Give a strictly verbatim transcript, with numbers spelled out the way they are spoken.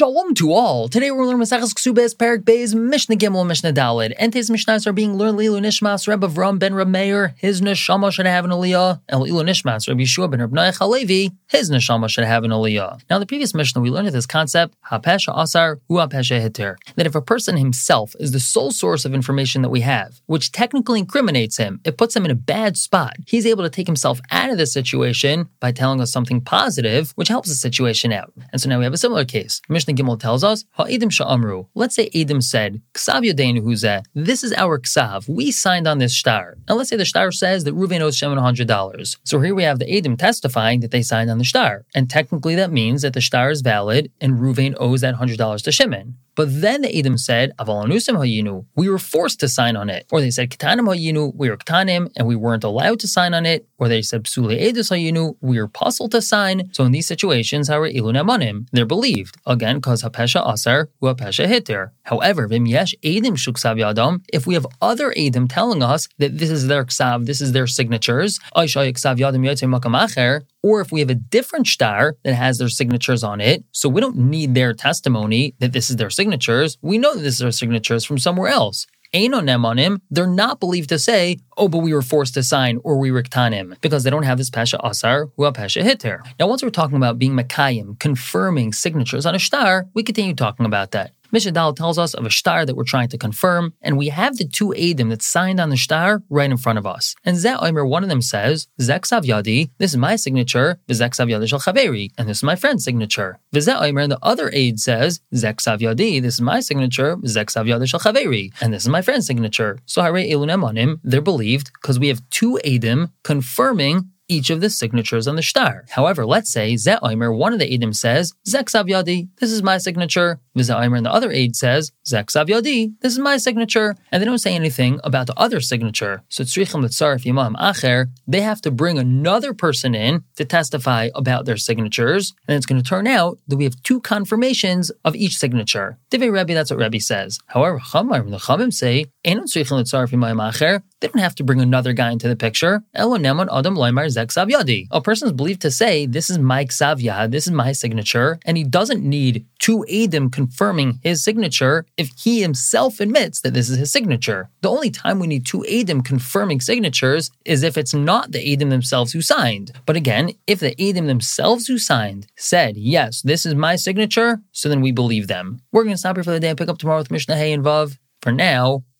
Shalom to all. Today we're learning Maseches Kesuvos, Perek Beis, Mishnah Gimel, Mishnah Daled. And today's Mishnahs are being learned Leilu Nishmas, Reb Avram Ben Reb Meir, his neshama should have an aliyah, and Leilu Nishmas, Reb Yeshua Ben Rab Nei Halevi, his neshama should have an aliyah. Now, in the previous Mishnah we learned this concept, Ha peshah asar hu ha peshah hiter, that if a person himself is the sole source of information that we have, which technically incriminates him, it puts him in a bad spot. He's able to take himself out of this situation by telling us something positive, which helps the situation out. And so now we have a similar case. Mishnah Gimel tells us, Ha'adim sha'amru. Let's say Edem said, Ksav yodeinu huzeh. This is our Ksav. We signed on this Shtar. And let's say the Shtar says that Ruvain owes Shimon one hundred dollars. So here we have the Edem testifying that they signed on the Shtar. And technically that means that the Shtar is valid and Ruvain owes that one hundred dollars to Shimon. But then the Adim said, Avolenusem hayinu, we were forced to sign on it. Or they said, Ketanim hayinu, we were Ketanim, and we weren't allowed to sign on it. Or they said, B'sulei edus hayinu, we were puzzled to sign. So in these situations, they're believed. Again, because Ha peshah asar hu ha peshah hiter. However, if we have other Adim telling us that this is their Ksav, this is their signatures, or if we have a different Shtar that has their signatures on it, so we don't need their testimony that this is their signatures, we know that this is their signatures from somewhere else. Enon Tzrichim, they're not believed to say, oh, but we were forced to sign, or we were ketanim, because they don't have this peshah asar hu ha peshah hiter. Now, once we're talking about being mekayim, confirming signatures on a Shtar, we continue talking about that. Mishnah Daled tells us of a shtar that we're trying to confirm, and we have the two Edim that signed on the shtar right in front of us. And Za'imir, one of them says, Zeh ksav yadi, this is my signature, v'zeh ksav yadi shel Khaveri, and this is my friend's signature. Za'imir, and the other Eid says, Zeh ksav yadi, this is my signature, v'zeh ksav yadi shel Khaveri, and this is my friend's signature. So harei elu nemanim, they're believed, because we have two Edim confirming each of the signatures on the shtar. However, let's say Za'imir, one of the Edim says, Zeh ksav yadi, this is my signature. Za'imir and the other aide says, Zeh ksav yadi, this is my signature. And they don't say anything about the other signature. So Tzrichim L'Tzar, Yom Ha'am acher, they have to bring another person in to testify about their signatures. And it's going to turn out that we have two confirmations of each signature. Deve Rebbe, that's what Rebbe says. However, Chachamim, the Chachamim say, Enon Tzrichim L'Tzar, Yom Ha'am acher, they don't have to bring another guy into the picture. Elo nemon Adam loymar Zeh ksav yadi. A person is believed to say, this is my ksav yad, this is my signature, and he doesn't need two Edim confirming his signature if he himself admits that this is his signature. The only time we need two Edim confirming signatures is if it's not the Edim themselves who signed. But again, if the Edim themselves who signed said, yes, this is my signature, so then we believe them. We're going to stop here for the day and pick up tomorrow with Mishnah Hey and Vav. For now,